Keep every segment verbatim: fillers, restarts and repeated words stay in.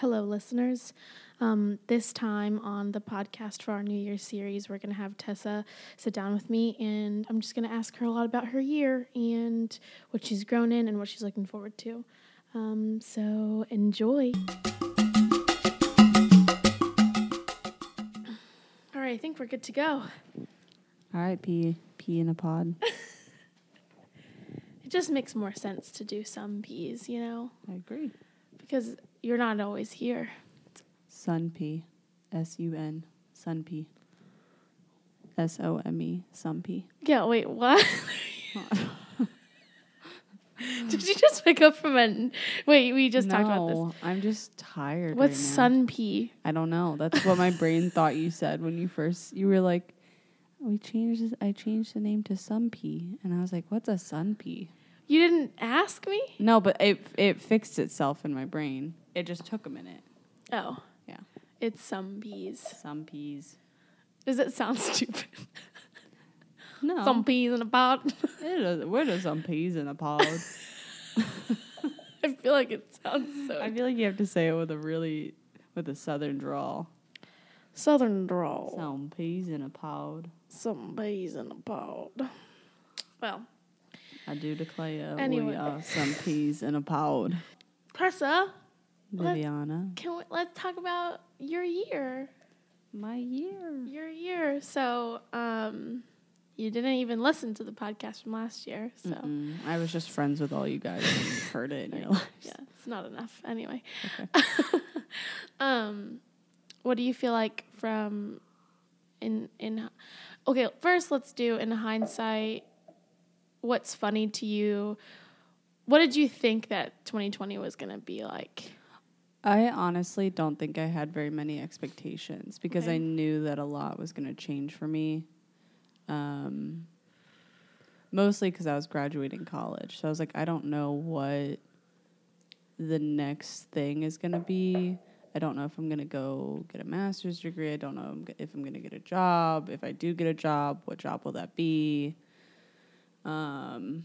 Hello, listeners. Um, this time on the podcast for our New Year's series, we're going to have Tessa sit down with me, and I'm just going to ask her a lot about her year and what she's grown in and what she's looking forward to. Um, so enjoy. All right, I think we're good to go. All right, pee, pee in a pod. It just makes more sense to do some peas, you know? I agree. Because you're not always here. Sun pee. S U N. Sun pee. S O M E. Sun pee. Yeah, wait, what? Did you just wake up from a... Wait, we just no, talked about this. No, I'm just tired. What's right now? Sun pee? I don't know. That's what my brain thought you said when you first... You were like, we changed... This, I changed the name to Sun pee. And I was like, what's a sun pee? You didn't ask me? No, but it it fixed itself in my brain. It just took a minute. Oh. Yeah. It's some peas. Some peas. Does it sound stupid? No. Some peas in a pod. It is, where does some peas in a pod? I feel like it sounds so... I feel like you have to say it with a really... With a southern drawl. Southern drawl. Some peas in a pod. Some peas in a pod. Well. I do declare anyway. We are some peas in a pod. Tessa. Viviana. Let's, can we, let's talk about your year. My year. Your year. So, um, you didn't even listen to the podcast from last year. So Mm-mm. I was just friends with all you guys and heard it in your lives. Yeah, it's not enough. Anyway. Okay. um, what do you feel like from in in? Okay, first let's do in hindsight. What's funny to you? What did you think that twenty twenty was gonna be like? I honestly don't think I had very many expectations because okay. I knew that a lot was going to change for me. Um, mostly because I was graduating college. So I was like, I don't know what the next thing is going to be. I don't know if I'm going to go get a master's degree. I don't know if I'm going to get a job. If I do get a job, what job will that be? Um,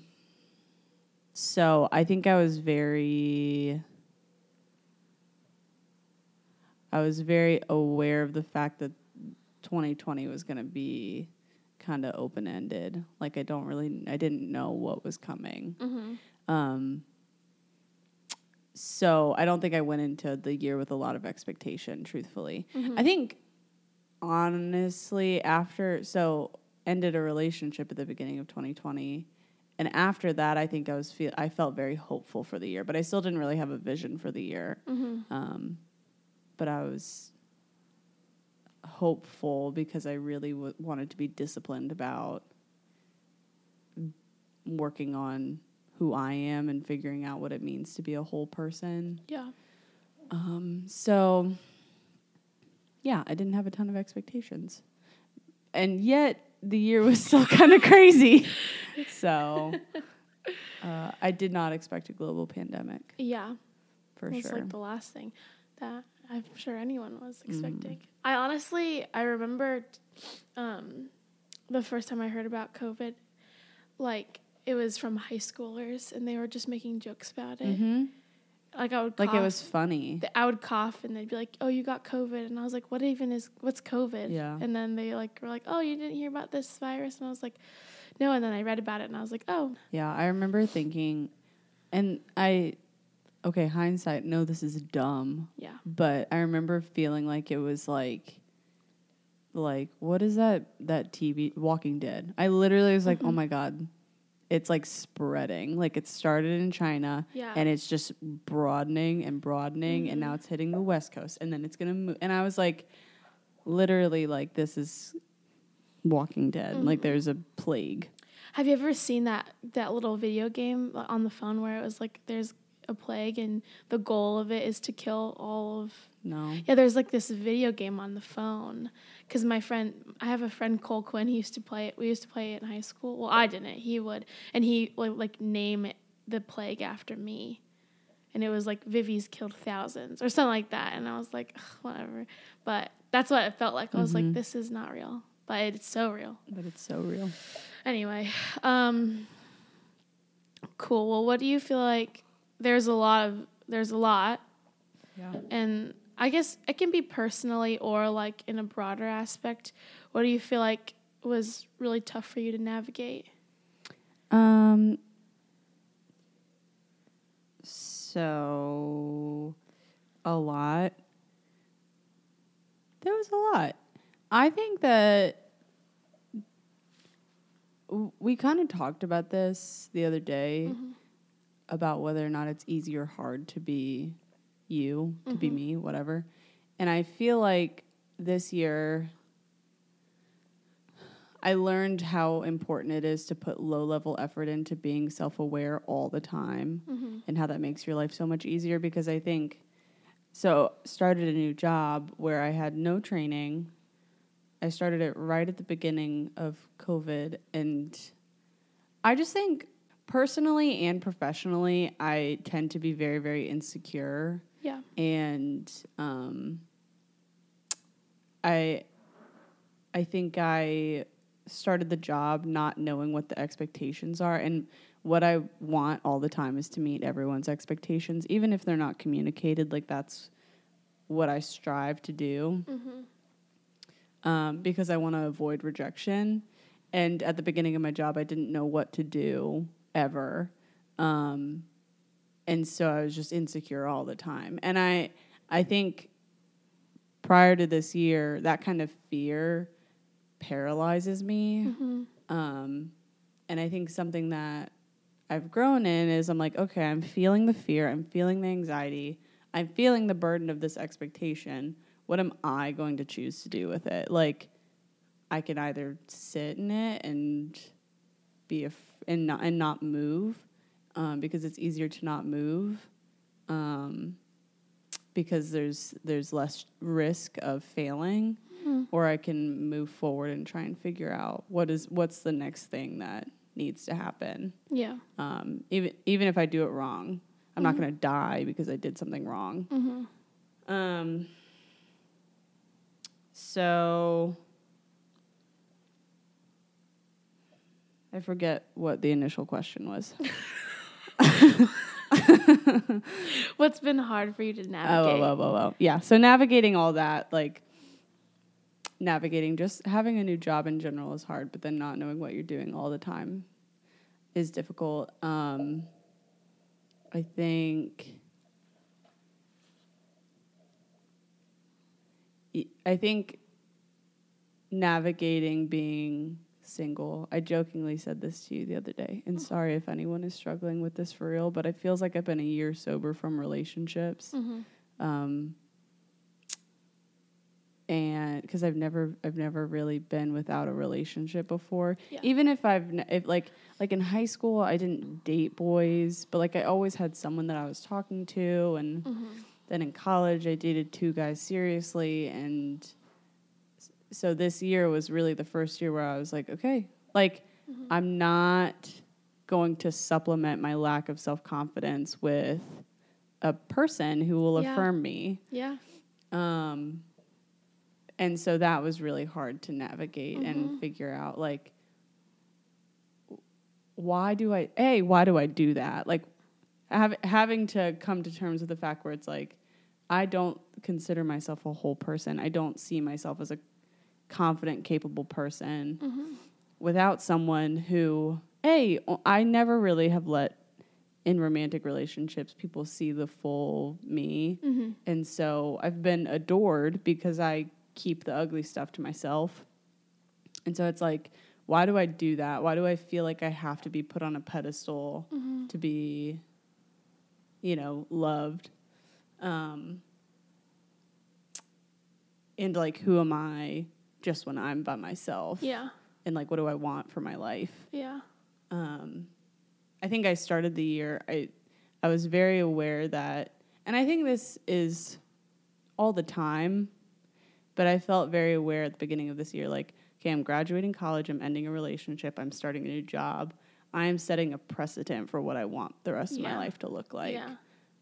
so I think I was very... I was very aware of the fact that twenty twenty was going to be kind of open-ended. Like, I don't really, I didn't know what was coming. Mm-hmm. Um, so I don't think I went into the year with a lot of expectation, truthfully. Mm-hmm. I think, honestly, after, so ended a relationship at the beginning of twenty twenty. And after that, I think I was, feel, I felt very hopeful for the year. But I still didn't really have a vision for the year. Mm-hmm. Um But I was hopeful because I really w- wanted to be disciplined about working on who I am and figuring out what it means to be a whole person. Yeah. Um, so, yeah, I didn't have a ton of expectations. And yet the year was still kind of crazy. So uh, I did not expect a global pandemic. Yeah. For sure. It's like the last thing that... I'm sure anyone was expecting. Mm. I honestly, I remember um, the first time I heard about COVID, like, it was from high schoolers, and they were just making jokes about it. Mm-hmm. Like, I would cough. Like, it was funny. I would cough, and they'd be like, oh, you got COVID. And I was like, what even is, what's COVID? Yeah. And then they, like, were like, oh, you didn't hear about this virus? And I was like, no. And then I read about it, and I was like, oh. Yeah, I remember thinking, and I... Okay, hindsight, no, this is dumb. Yeah. But I remember feeling like it was like, like, what is that, that T V, Walking Dead? I literally was like, mm-hmm. oh my God, it's like spreading. Like it started in China yeah. and it's just broadening and broadening mm-hmm. and now it's hitting the West Coast and then it's going to move. And I was like, literally like, this is Walking Dead. Mm-hmm. Like there's a plague. Have you ever seen that, that little video game on the phone where it was like, there's a plague and the goal of it is to kill all of no yeah there's like this video game on the phone because my friend I have a friend Cole Quinn he used to play it we used to play it in high school well I didn't he would and he would like name it, the plague after me and it was like Vivi's killed thousands or something like that and I was like whatever but that's what it felt like I was mm-hmm. like this is not real but it's so real but it's so real anyway um cool well what do you feel like There's a lot of there's a lot Yeah. And I guess it can be personally or like in a broader aspect. What do you feel like was really tough for you to navigate? Um. So a lot. There was a lot. I think that we kind of talked about this the other day, mm-hmm. about whether or not it's easy or hard to be you, to mm-hmm. be me, whatever. And I feel like this year I learned how important it is to put low-level effort into being self-aware all the time, mm-hmm. and how that makes your life so much easier, because I think, so started a new job where I had no training. I started it right at the beginning of COVID, and I just think personally and professionally, I tend to be very, very insecure. Yeah. And um, I, I think I started the job not knowing what the expectations are, and what I want all the time is to meet everyone's expectations, even if they're not communicated. Like, that's what I strive to do. Mm-hmm. Um, because I want to avoid rejection. And at the beginning of my job, I didn't know what to do ever. Um, and so I was just insecure all the time. And I I think prior to this year, that kind of fear paralyzes me. Mm-hmm. Um, and I think something that I've grown in is I'm like, okay, I'm feeling the fear. I'm feeling the anxiety. I'm feeling the burden of this expectation. What am I going to choose to do with it? Like, I can either sit in it and be af- and not and not move, um, because it's easier to not move, um, because there's there's less risk of failing, mm-hmm. or I can move forward and try and figure out what is what's the next thing that needs to happen. Yeah. Um, even even if I do it wrong, I'm mm-hmm. not going to die because I did something wrong. Mm-hmm. Um. So I forget what the initial question was. What's been hard for you to navigate? Oh, oh, oh, oh, oh. Yeah. So navigating all that, like navigating just having a new job in general is hard, but then not knowing what you're doing all the time is difficult. Um, I think... I think navigating being single, I jokingly said this to you the other day, and sorry if anyone is struggling with this for real, but it feels like I've been a year sober from relationships. Mm-hmm. Um, and because I've never, I've never really been without a relationship before. Yeah. Even if I've, if like, like in high school, I didn't date boys, but like I always had someone that I was talking to, and mm-hmm. then in college, I dated two guys seriously, and so this year was really the first year where I was like, okay, like, mm-hmm. I'm not going to supplement my lack of self-confidence with a person who will yeah. affirm me. Yeah. Um. And so that was really hard to navigate, mm-hmm. and figure out, like, why do I, A, why do I do that? Like, Have, having to come to terms with the fact where it's like, I don't consider myself a whole person. I don't see myself as a confident, capable person, mm-hmm. without someone who, A, I never really have let, in romantic relationships, people see the full me. Mm-hmm. And so I've been adored because I keep the ugly stuff to myself. And so it's like, why do I do that? Why do I feel like I have to be put on a pedestal, mm-hmm. to be... you know, loved, um, and, like, who am I just when I'm by myself? Yeah. And, like, what do I want for my life? Yeah. Um, I think I started the year, I, I was very aware that, and I think this is all the time, but I felt very aware at the beginning of this year, like, okay, I'm graduating college, I'm ending a relationship, I'm starting a new job. I am setting a precedent for what I want the rest yeah. of my life to look like. Yeah.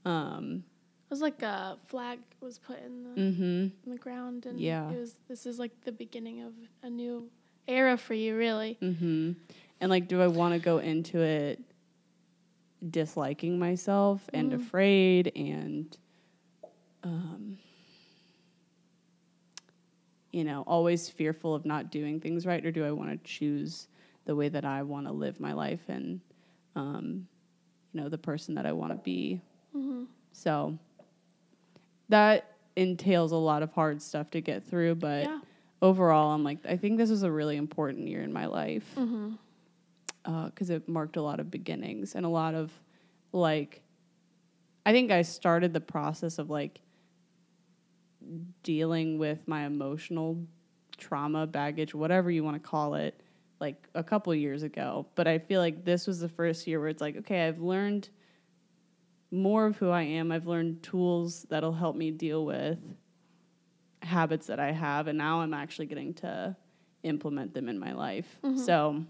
Um, it was like a flag was put in the, mm-hmm. in the ground, and yeah. it was. This is like the beginning of a new era for you, really. Mm-hmm. And like, do I want to go into it disliking myself and mm. afraid and um, you know, always fearful of not doing things right, or do I want to choose the way that I want to live my life and, um, you know, the person that I want to be. Mm-hmm. So that entails a lot of hard stuff to get through, but yeah. Overall, I'm like, I think this was a really important year in my life because mm-hmm. uh, it marked a lot of beginnings and a lot of, like, I think I started the process of, like, dealing with my emotional trauma, baggage, whatever you want to call it, like, a couple years ago. But I feel like this was the first year where it's like, okay, I've learned more of who I am. I've learned tools that'll help me deal with habits that I have, and now I'm actually getting to implement them in my life. Mm-hmm. So,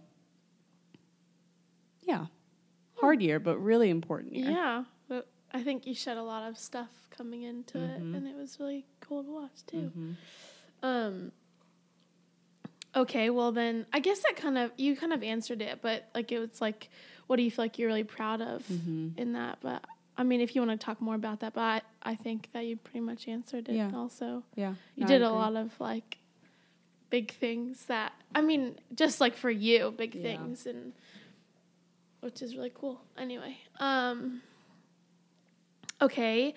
yeah. Hard year, but really important year. Yeah. But I think you shed a lot of stuff coming into mm-hmm. it, and it was really cool to watch, too. Mm-hmm. Um. Okay, well then, I guess that kind of, you kind of answered it, but, like, it was like, what do you feel like you're really proud of mm-hmm. in that? But I mean, if you want to talk more about that, but I, I think that you pretty much answered it yeah. also. Yeah. You no, did a lot of, like, big things that, I mean, just, like, for you, big yeah. things, and which is really cool. Anyway. Um, okay.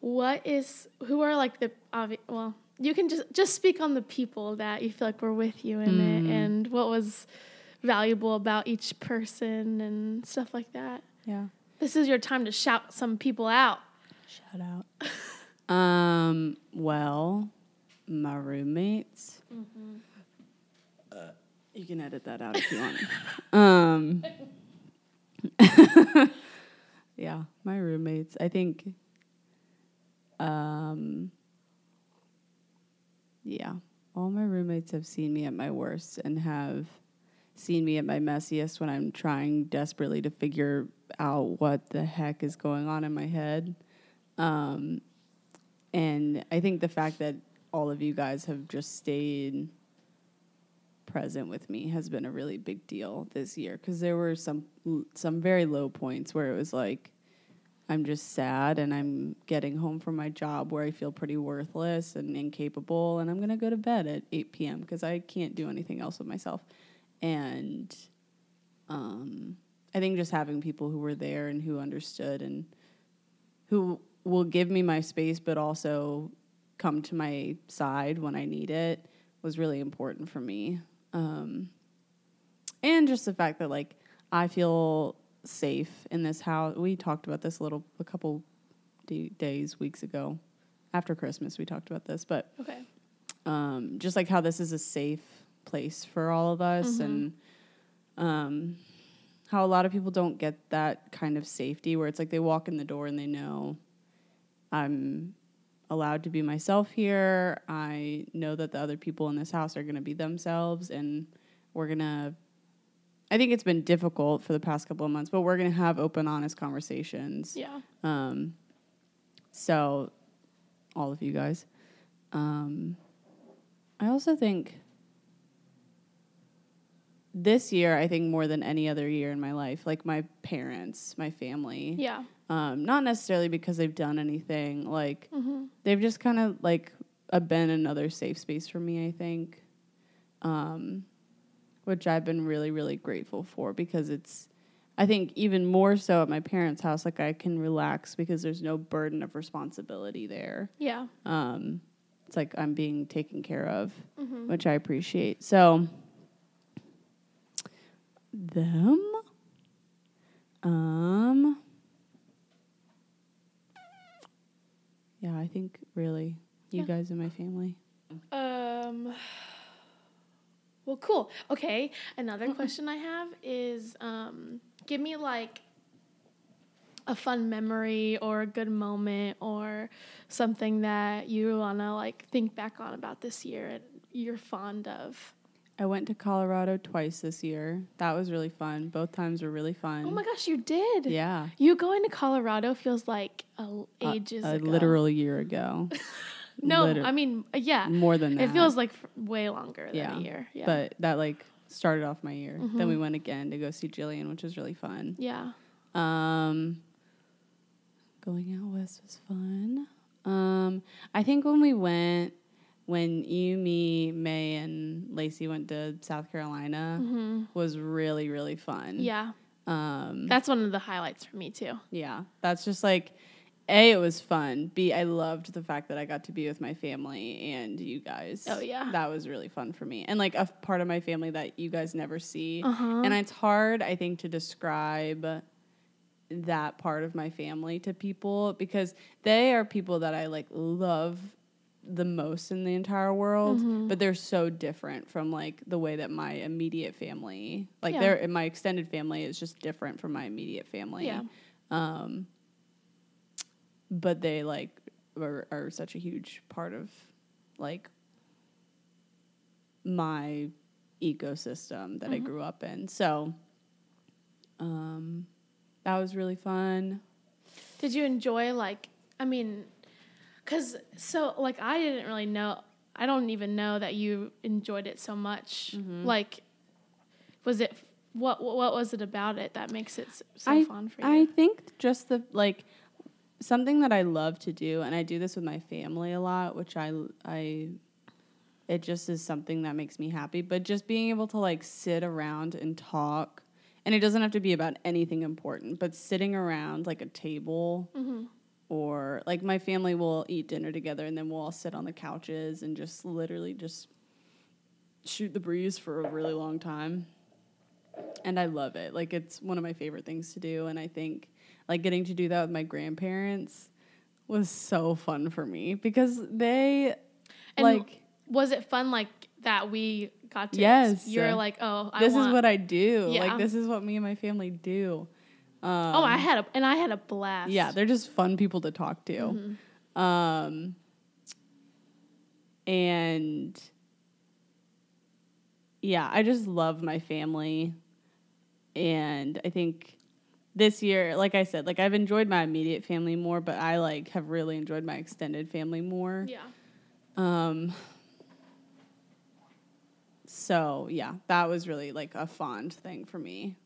What is, who are, like, the, obvi- well, you can just, just speak on the people that you feel like were with you in mm. it, and what was valuable about each person and stuff like that. Yeah. This is your time to shout some people out. Shout out. um, well, my roommates. Mm-hmm. Uh, you can edit that out if you want. um, yeah, my roommates. I think, um, yeah, all my roommates have seen me at my worst and have seen me at my messiest when I'm trying desperately to figure out what the heck is going on in my head. Um, and I think the fact that all of you guys have just stayed present with me has been a really big deal this year, because there were some some very low points where it was like, I'm just sad and I'm getting home from my job where I feel pretty worthless and incapable, and I'm going to go to bed at eight p.m. because I can't do anything else with myself. And um, I think just having people who were there and who understood and who will give me my space but also come to my side when I need it was really important for me. Um, and just the fact that, like, I feel safe in this house. We talked about this a little, a couple d- days, weeks ago. After Christmas we talked about this. But okay. um, just, like, how this is a safe place for all of us mm-hmm. and um how a lot of people don't get that kind of safety where it's like they walk in the door and they know I'm allowed to be myself here. I know that the other people in this house are going to be themselves, and we're going to, I think it's been difficult for the past couple of months, but we're going to have open, honest conversations. Yeah. Um so all of you guys. Um I also think this year, I think more than any other year in my life, like, my parents, my family. Yeah. Um, not necessarily because they've done anything. Like, mm-hmm. they've just kind of, like, uh, been another safe space for me, I think. Um, which I've been really, really grateful for, because it's, I think, even more so at my parents' house, like, I can relax because there's no burden of responsibility there. Yeah. Um, it's like I'm being taken care of, mm-hmm. which I appreciate. So them. Um, yeah, I think really you yeah. guys and my family. Um, well, cool. Okay. Another question I have is, um, give me, like, a fun memory or a good moment or something that you want to, like, think back on about this year and you're fond of. I went to Colorado twice this year. That was really fun. Both times were really fun. Oh, my gosh, you did. Yeah. You going to Colorado feels like a, ages a, a ago. A literal year ago. No, Liter- I mean, yeah. More than that. It feels like f- way longer yeah. than a year. Yeah. But that, like, started off my year. Mm-hmm. Then we went again to go see Jillian, which was really fun. Yeah. Um, going out west was fun. Um, I think when we went, when you, me, May, and Lacey went to South Carolina, mm-hmm. was really, really fun. Yeah. Um, that's one of the highlights for me, too. Yeah. That's just, like, A, it was fun. B, I loved the fact that I got to be with my family and you guys. Oh, yeah. That was really fun for me. And, like, a part of my family that you guys never see. Uh-huh. And it's hard, I think, to describe that part of my family to people, because they are people that I, like, love the most in the entire world, mm-hmm. but they're so different from, like, the way that my immediate family, like, yeah. they're, my extended family is just different from my immediate family. Yeah. Um, but they, like, are, are such a huge part of, like, my ecosystem that mm-hmm. I grew up in. So, um... that was really fun. Did you enjoy, like, I mean, because, so, like, I didn't really know, I don't even know that you enjoyed it so much. Mm-hmm. Like, was it, what what was it about it that makes it so I, fun for you? I think just the, like, something that I love to do, and I do this with my family a lot, which I, I, it just is something that makes me happy. But just being able to, like, sit around and talk. And it doesn't have to be about anything important, but sitting around, like, a table mm-hmm. or, like, my family will eat dinner together and then we'll all sit on the couches and just literally just shoot the breeze for a really long time. And I love it. Like, it's one of my favorite things to do. And I think, like, getting to do that with my grandparents was so fun for me because they, and like... was it fun, like, that we... got to yes. You're like, oh, I this want. is what I do. Yeah. Like, this is what me and my family do. Um, oh, I had a, and I had a blast. Yeah. They're just fun people to talk to. Mm-hmm. Um, and yeah, I just love my family. And I think this year, like I said, like I've enjoyed my immediate family more, but I like have really enjoyed my extended family more. Yeah. Um, So, yeah, that was really, like, a fond thing for me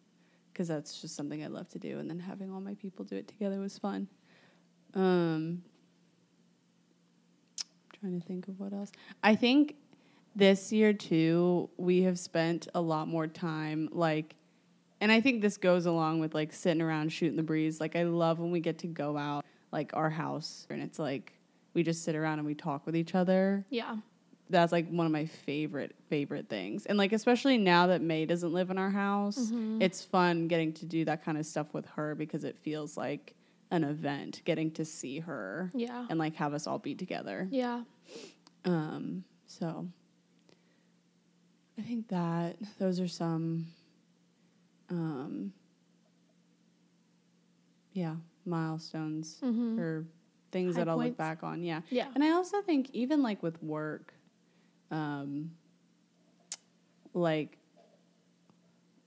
because that's just something I love to do. And then having all my people do it together was fun. Um, I'm trying to think of what else. I think this year, too, we have spent a lot more time, like, and I think this goes along with, like, sitting around shooting the breeze. Like, I love when we get to go out, like, our house, and it's, like, we just sit around and we talk with each other. Yeah. That's, like, one of my favorite, favorite things. And, like, especially now that May doesn't live in our house, mm-hmm. it's fun getting to do that kind of stuff with her because it feels like an event, getting to see her. Yeah. And, like, have us all be together. Yeah. Um. So I think that those are some, um, yeah, milestones mm-hmm. or things High that I'll points. look back on. Yeah. Yeah. And I also think even, like, with work, Um, like,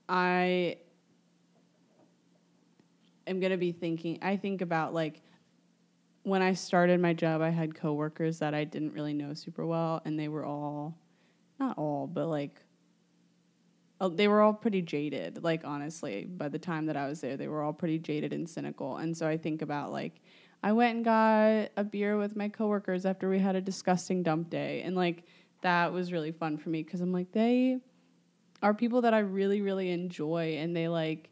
I am going to be thinking, I think about, like, when I started my job, I had coworkers that I didn't really know super well, and they were all, not all, but, like, uh, they were all pretty jaded. Like, honestly, by the time that I was there, they were all pretty jaded and cynical. And so I think about, like, I went and got a beer with my coworkers after we had a disgusting dump day, and, like, that was really fun for me because I'm like, they are people that I really, really enjoy. And they, like,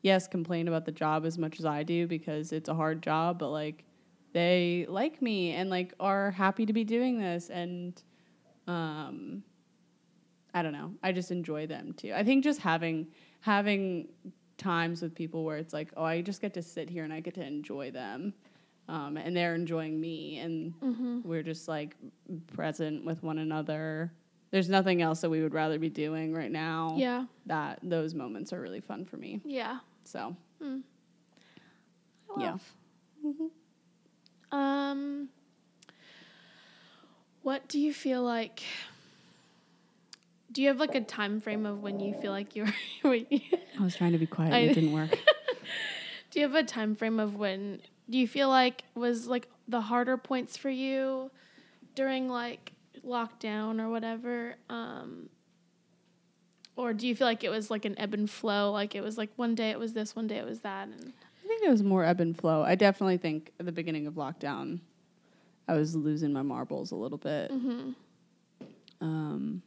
yes, complain about the job as much as I do because it's a hard job. But, like, they like me and, like, are happy to be doing this. And um, I don't know. I just enjoy them, too. I think just having having times with people where it's like, oh, I just get to sit here and I get to enjoy them. Um, and they're enjoying me, and mm-hmm. we're just, like, present with one another. There's nothing else that we would rather be doing right now. Yeah. That, those moments are really fun for me. Yeah. So. Mm. I love. Yeah. Mm-hmm. Um, what do you feel like, do you have, like, a time frame of when you feel like you're, I was trying to be quiet, and it didn't work. Do you have a time frame of when, do you feel like was, like, the harder points for you during, like, lockdown or whatever? Um, or do you feel like it was, like, an ebb and flow? Like, it was, like, one day it was this, one day it was that? And I think it was more ebb and flow. I definitely think at the beginning of lockdown I was losing my marbles a little bit. Mm-hmm. Um,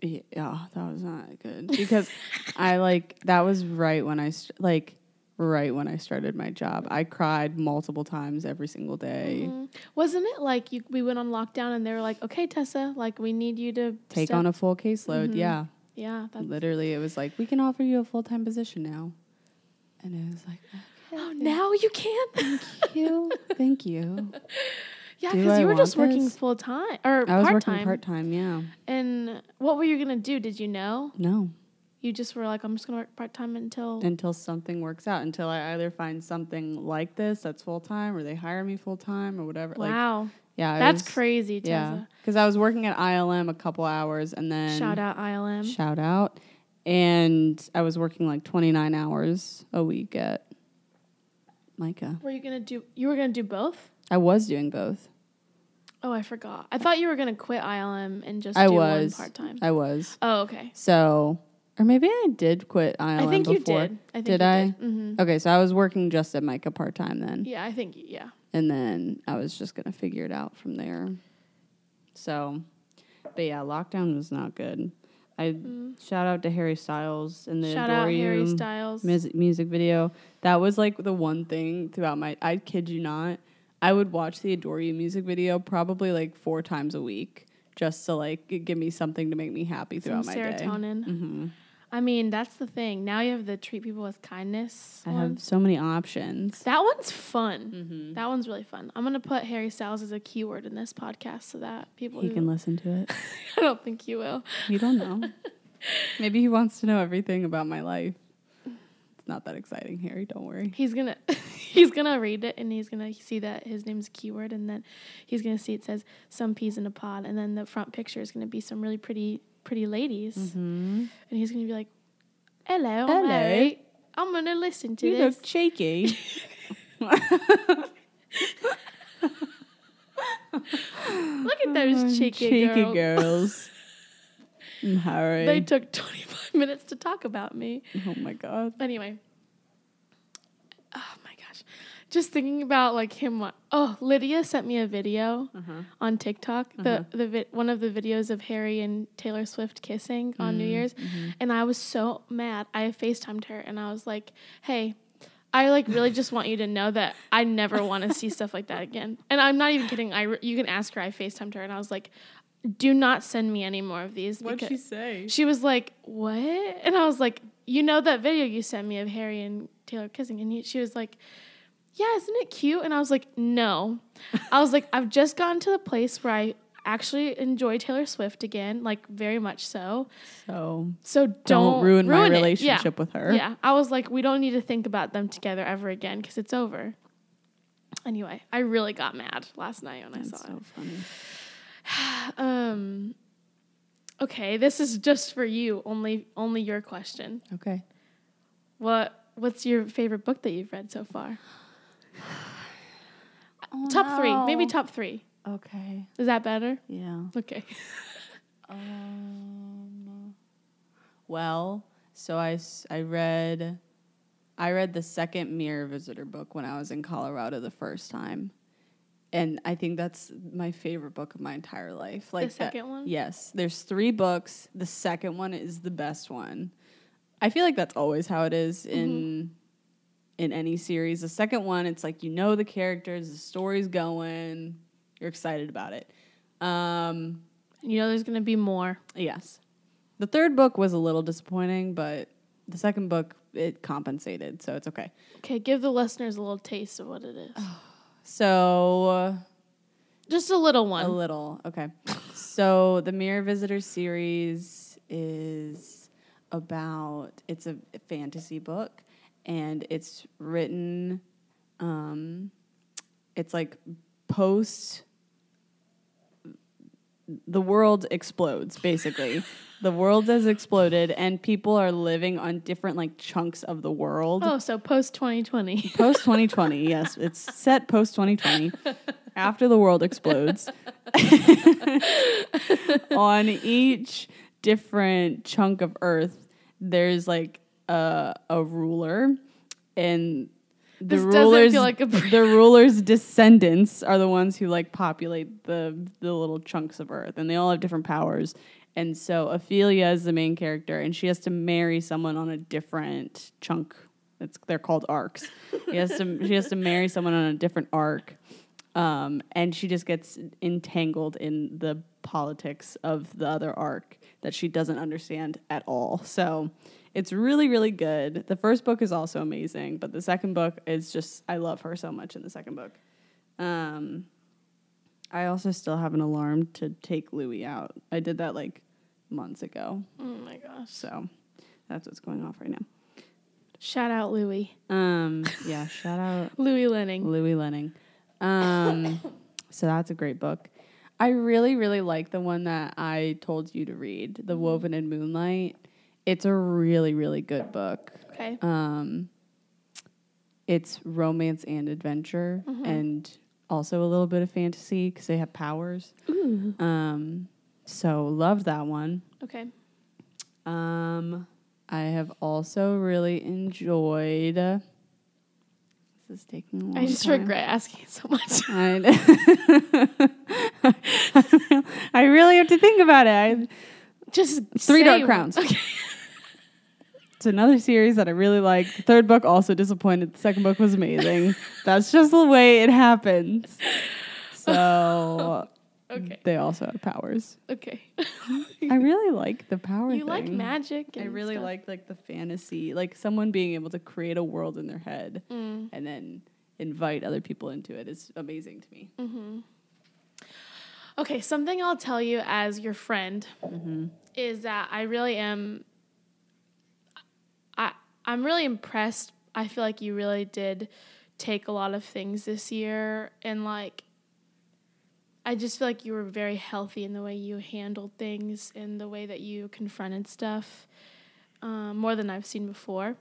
yeah, that was not good because I like that was right when I st- like right when I started my job. I cried multiple times every single day. Mm-hmm. Wasn't it like you, we went on lockdown and they were like, "Okay, Tessa, like we need you to take step- on a full caseload." Mm-hmm. Yeah, yeah. That's- Literally, it was like we can offer you a full time position now, and it was like, okay, "Oh, now you can." Thank you. Thank you. Yeah, because you were just working full time or part time. I was working part time, yeah. And what were you gonna do? Did you know? No. You just were like, I'm just gonna work part time until until something works out. Until I either find something like this that's full time, or they hire me full time, or whatever. Wow. Like, yeah, that's crazy, Tessa. Yeah, because I was working at I L M a couple hours, and then shout out I L M. Shout out, and I was working like twenty-nine hours a week at Micah. Were you gonna do? You were gonna do both? I was doing both. Oh, I forgot. I thought you were going to quit I L M and just I do was. one part-time. I was. Oh, okay. So, or maybe I did quit I L M before. I think before. you did. I think did you I? Did. Mm-hmm. Okay, so I was working just at Micah part-time then. Yeah, I think, yeah. And then I was just going to figure it out from there. So, but yeah, lockdown was not good. I mm. Shout out to Harry Styles and the shout Adore out You Harry Styles. Music, music video. That was like the one thing throughout my, I kid you not, I would watch the Adore You music video probably like four times a week just to like give me something to make me happy throughout Some my serotonin. day. Serotonin. Mm-hmm. I mean, that's the thing. Now you have the treat people with kindness. I one. have so many options. That one's fun. Mm-hmm. That one's really fun. I'm going to put Harry Styles as a keyword in this podcast so that people He who, can listen to it. I don't think he will. You don't know. Maybe he wants to know everything about my life. Not that exciting, Harry. Don't worry. He's gonna, he's gonna read it, and he's gonna see that his name's a keyword, and then he's gonna see it says some peas in a pod, and then the front picture is gonna be some really pretty, pretty ladies, mm-hmm. and he's gonna be like, "Hello, hello, Mary. I'm gonna listen to you this." You look cheeky. Look at those oh, cheeky, cheeky girl. girls. Harry. They took twenty-five minutes to talk about me. Oh, my God. Anyway. Oh, my gosh. Just thinking about, like, him. Oh, Lydia sent me a video uh-huh. on TikTok, uh-huh. the the vi- one of the videos of Harry and Taylor Swift kissing on mm, New Year's. Mm-hmm. And I was so mad. I FaceTimed her, and I was like, hey, I, like, really just want you to know that I never want to see stuff like that again. And I'm not even kidding. I re- you can ask her. I FaceTimed her, and I was like, do not send me any more of these. What'd she say? She was like, what? And I was like, you know that video you sent me of Harry and Taylor kissing? And he, she was like, yeah, isn't it cute? And I was like, no. I was like, I've just gotten to the place where I actually enjoy Taylor Swift again, like very much so. So, so don't, don't ruin, ruin my ruin relationship yeah. with her. Yeah. I was like, we don't need to think about them together ever again because it's over. Anyway, I really got mad last night when That's I saw so it. Funny. Um, okay, this is just for you. Only, only your question. Okay. What, what's your favorite book that you've read so far? Oh, top no. three, maybe top three. Okay. Is that better? Yeah. Okay. um, well, so I, I read, I read the second Mirror Visitor book when I was in Colorado the first time. And I think that's my favorite book of my entire life. Like the second that, one? Yes. There's three books. The second one is the best one. I feel like that's always how it is in mm-hmm. in any series. The second one, it's like you know the characters, the story's going, you're excited about it. Um, you know there's going to be more. Yes. The third book was a little disappointing, but the second book, it compensated, so it's okay. Okay, give the listeners a little taste of what it is. So, just a little one. A little, okay. So, the Mirror Visitor series is about, it's a fantasy book, and it's written, um, it's like post, the world explodes, basically. The world has exploded, and people are living on different, like, chunks of the world. Oh, so post-twenty twenty. Post-twenty twenty, yes. It's set post-twenty twenty, after the world explodes. On each different chunk of Earth, there's, like, a, a ruler, and the this rulers, feel like a the ruler's descendants are the ones who like populate the the little chunks of Earth, and they all have different powers. And so Ophelia is the main character, and she has to marry someone on a different chunk. It's, they're called arcs. She has to she has to marry someone on a different arc, um, and she just gets entangled in the politics of the other arc that she doesn't understand at all. So it's really, really good. The first book is also amazing, but the second book is just, I love her so much in the second book. Um, I also still have an alarm to take Louie out. I did that like months ago. Oh my gosh. So that's what's going off right now. Shout out Louie. Um, yeah, shout out. Louie Lenning. Louie Lenning. Um, so that's a great book. I really, really like the one that I told you to read, The Woven in Moonlight. It's a really, really good book. Okay. Um, it's romance and adventure, mm-hmm. and also a little bit of fantasy because they have powers. Ooh. Um, so loved that one. Okay. Um, I have also really enjoyed. Uh, this is taking a long time. I just time. regret asking so much. I, I really have to think about it. I, Just Three Dark Crowns. Okay. It's another series that I really like. The third book also disappointed. The second book was amazing. That's just the way it happens. So okay. They also have powers. Okay. I really like the power you thing. Like magic and I really stuff. like like the fantasy, like someone being able to create a world in their head mm. and then invite other people into it is amazing to me. Mm-hmm. Okay, something I'll tell you as your friend mm-hmm. is that I really am, I, I'm really impressed. I feel like you really did take a lot of things this year. And, like, I just feel like you were very healthy in the way you handled things and the way that you confronted stuff, um, more than I've seen before.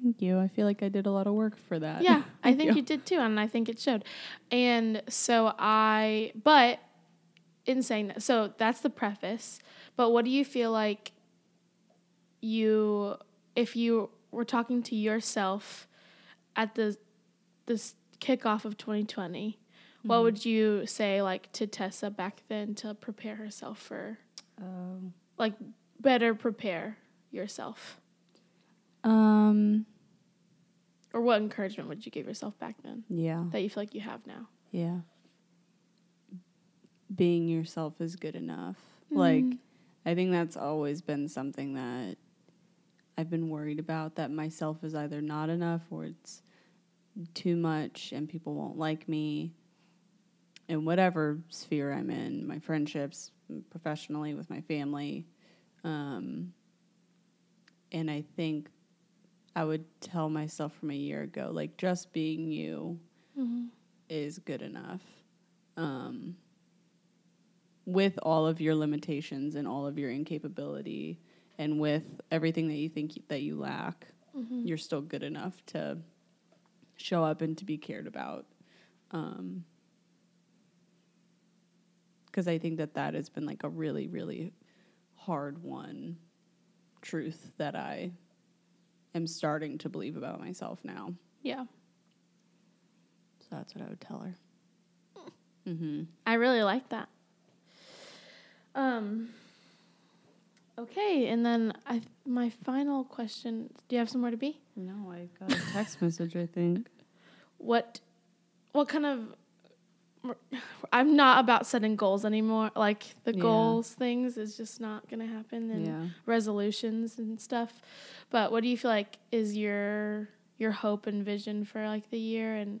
Thank you. I feel like I did a lot of work for that. Yeah, I think you. you did too, and I think it showed. And so I, but... in saying that, so that's the preface, but what do you feel like you, if you were talking to yourself at the this kickoff of twenty twenty, mm-hmm. what would you say, like, to Tessa back then to prepare herself for, um, like, better prepare yourself? Um, or what encouragement would you give yourself back then? Yeah. That you feel like you have now? Yeah. Being yourself is good enough. Mm-hmm. Like, I think that's always been something that I've been worried about, that myself is either not enough or it's too much and people won't like me in whatever sphere I'm in, my friendships, professionally, with my family. Um, and I think I would tell myself from a year ago, like, just being you mm-hmm. is good enough. Um, with all of your limitations and all of your incapability and with everything that you think you, that you lack, mm-hmm. you're still good enough to show up and to be cared about. Um, 'cause I think that that has been like a really, really hard won truth that I am starting to believe about myself now. Yeah. So that's what I would tell her. Mm-hmm. I really like that. Um, okay, and then I my final question, do you have somewhere to be? No, I got a text message, I think. What, what kind of, I'm not about setting goals anymore. Like, the yeah. goals things is just not going to happen, and yeah. resolutions and stuff. But what do you feel like is your, your hope and vision for, like, the year? And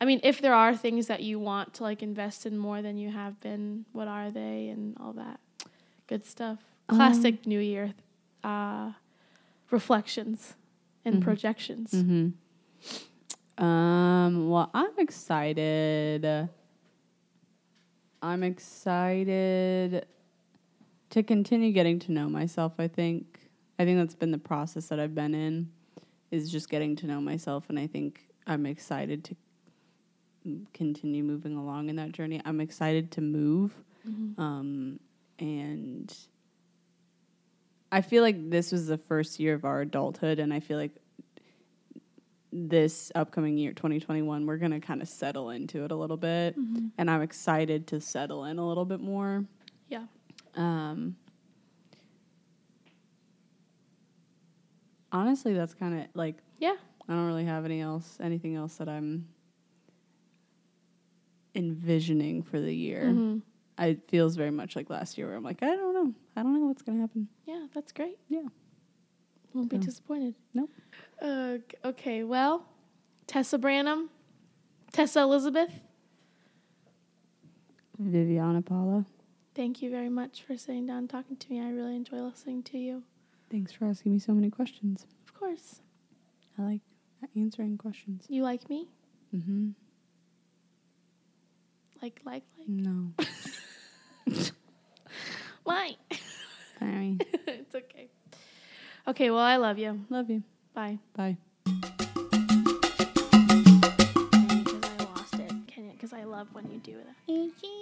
I mean, if there are things that you want to, like, invest in more than you have been, what are they and all that good stuff? Classic um, New Year uh, reflections and mm-hmm. projections. Mm-hmm. Um, well, I'm excited. I'm excited to continue getting to know myself, I think. I think that's been the process that I've been in, is just getting to know myself, and I think I'm excited to continue moving along in that journey. I'm excited to move. Mm-hmm. Um, and I feel like this was the first year of our adulthood, and I feel like this upcoming year, twenty twenty-one, we're going to kind of settle into it a little bit. Mm-hmm. And I'm excited to settle in a little bit more. Yeah. Um. Honestly, that's kind of like... Yeah. I don't really have any else, anything else that I'm envisioning for the year. Mm-hmm. It feels very much like last year where I'm like, I don't know. I don't know what's going to happen. Yeah, that's great. Yeah. Won't so. be disappointed. Nope. Uh, okay, well, Tessa Branham, Tessa Elizabeth. Viviana Paula. Thank you very much for sitting down and talking to me. I really enjoy listening to you. Thanks for asking me so many questions. Of course. I like answering questions. You like me? Mm-hmm. Like, like, like? No. Why? Sorry. It's okay. Okay, well, I love you. Love you. Bye. Bye. Because I lost it. Because I love when you do that.